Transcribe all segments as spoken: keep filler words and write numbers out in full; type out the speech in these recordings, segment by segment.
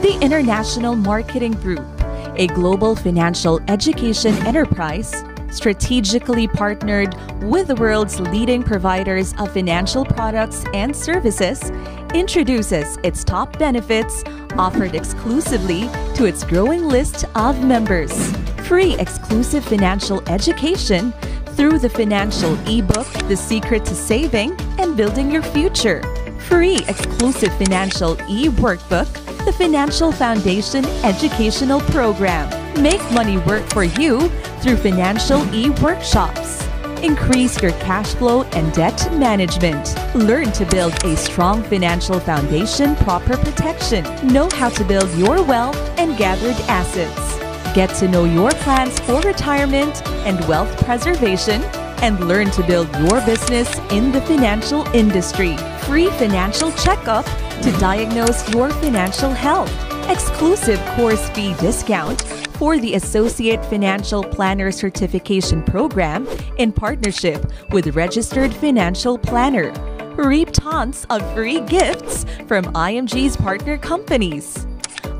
The International Marketing Group, a global financial education enterprise, strategically partnered with the world's leading providers of financial products and services, introduces its top benefits offered exclusively to its growing list of members. Free exclusive financial education through the financial ebook, The Secret to Saving and Building Your Future. Free exclusive financial e-workbook, the Financial Foundation Educational Program. Make money work for you through financial e-workshops. Increase your cash flow and debt management. Learn to build a strong financial foundation, proper protection. Know how to build your wealth and gathered assets. Get to know your plans for retirement and wealth preservation, and learn to build your business in the financial industry. Free financial checkup to diagnose your financial health. Exclusive course fee discount for the Associate Financial Planner Certification Program in partnership with Registered Financial Planner. Reap tons of free gifts from I M G's partner companies.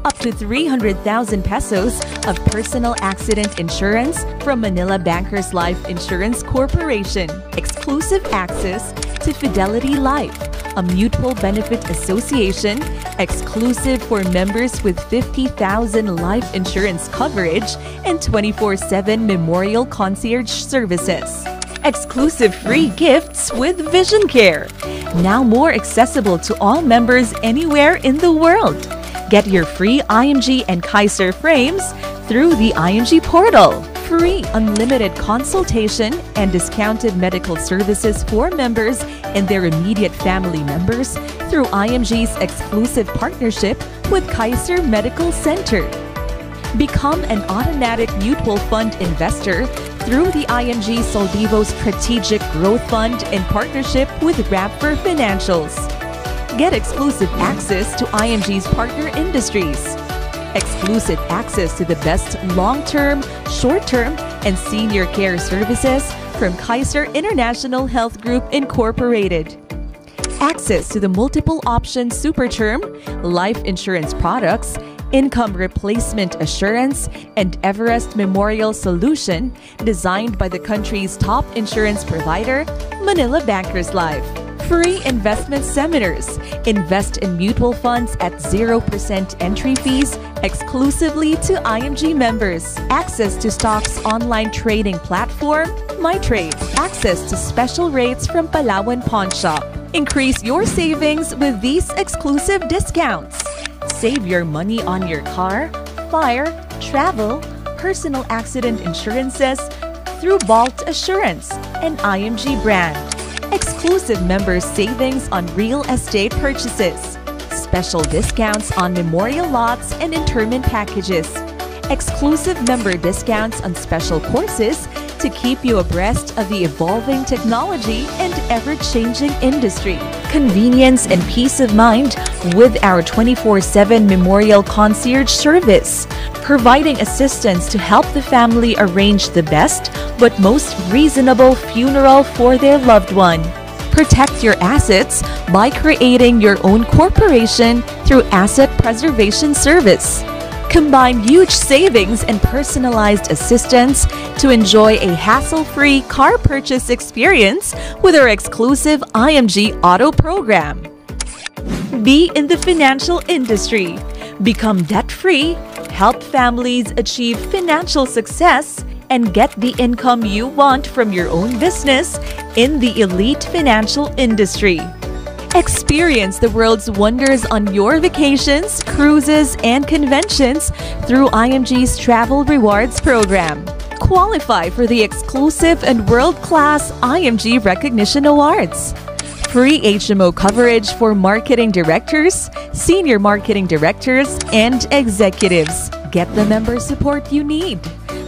Up to three hundred thousand pesos of personal accident insurance from Manila Bankers Life Insurance Corporation. Exclusive access to Fidelity Life, a mutual benefit association exclusive for members with fifty thousand life insurance coverage and twenty-four seven memorial concierge services. Exclusive free gifts with Vision Care, now more accessible to all members anywhere in the world. Get your free I M G and Kaiser frames through the I M G portal. Free unlimited consultation and discounted medical services for members and their immediate family members through I M G's exclusive partnership with Kaiser Medical Center. Become an automatic mutual fund investor through the I M G Solvivo's Strategic Growth Fund in partnership with Rampver Financials. Get exclusive access to I M G's partner industries. Exclusive access to the best long-term, short-term, and senior care services from Kaiser International Health Group Incorporated. Access to the multiple option superterm, life insurance products, income replacement assurance, and Everest Memorial Solution designed by the country's top insurance provider, Manila Bankers Life. Free investment seminars. Invest in mutual funds at zero percent entry fees exclusively to I M G members. Access to stocks online trading platform, MyTrade. Access to special rates from Palawan Pawnshop. Increase your savings with these exclusive discounts. Save your money on your car, fire, travel, personal accident insurances through Vault Assurance and I M G brand. Exclusive member savings on real estate purchases. Special discounts on memorial lots and interment packages. Exclusive member discounts on special courses to keep you abreast of the evolving technology and ever-changing industry. Convenience and peace of mind with our twenty-four seven memorial concierge service, providing assistance to help the family arrange the best but most reasonable funeral for their loved one. Protect your assets by creating your own corporation through asset preservation service. Combine huge savings and personalized assistance to enjoy a hassle-free car purchase experience with our exclusive I M G Auto program. Be in the financial industry. Become debt-free, help families achieve financial success, and get the income you want from your own business in the elite financial industry. Experience the world's wonders on your vacations, cruises, and conventions through I M G's Travel Rewards program. Qualify for the exclusive and world-class I M G Recognition Awards. Free H M O coverage for marketing directors, senior marketing directors, and executives. Get the member support you need.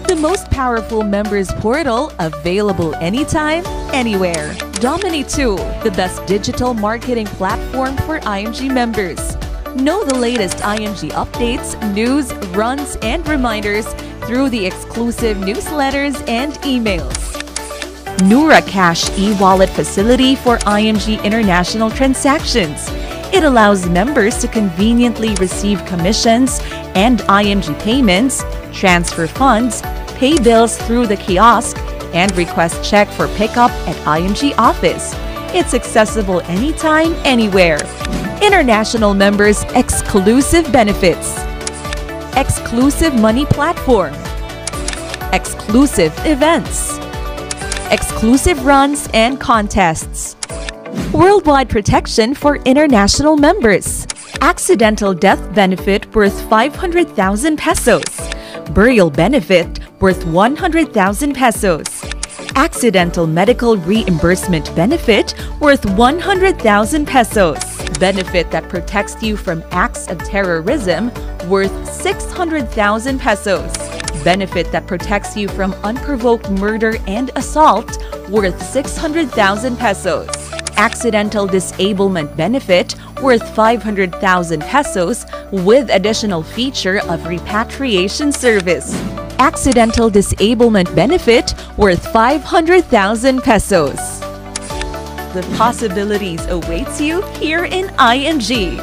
The most powerful members portal available anytime, anywhere. Domini two, the best digital marketing platform for I M G members. Know the latest I M G updates, news, runs, and reminders through the exclusive newsletters and emails. NuraCash e-wallet facility for I M G international transactions. It allows members to conveniently receive commissions and I M G payments, transfer funds, pay bills through the kiosk, and request check for pickup at I M G office. It's accessible anytime, anywhere. International members' exclusive benefits. Exclusive money platform. Exclusive events. Exclusive runs and contests. Worldwide protection for international members. Accidental death benefit worth five hundred thousand pesos. Burial benefit worth one hundred thousand pesos. Accidental medical reimbursement benefit worth one hundred thousand pesos. Benefit that protects you from acts of terrorism worth six hundred thousand pesos. Benefit that protects you from unprovoked murder and assault worth six hundred thousand pesos. Accidental disablement benefit worth five hundred thousand pesos with additional feature of repatriation service. Accidental disablement benefit worth five hundred thousand pesos. The possibilities awaits you here in I M G.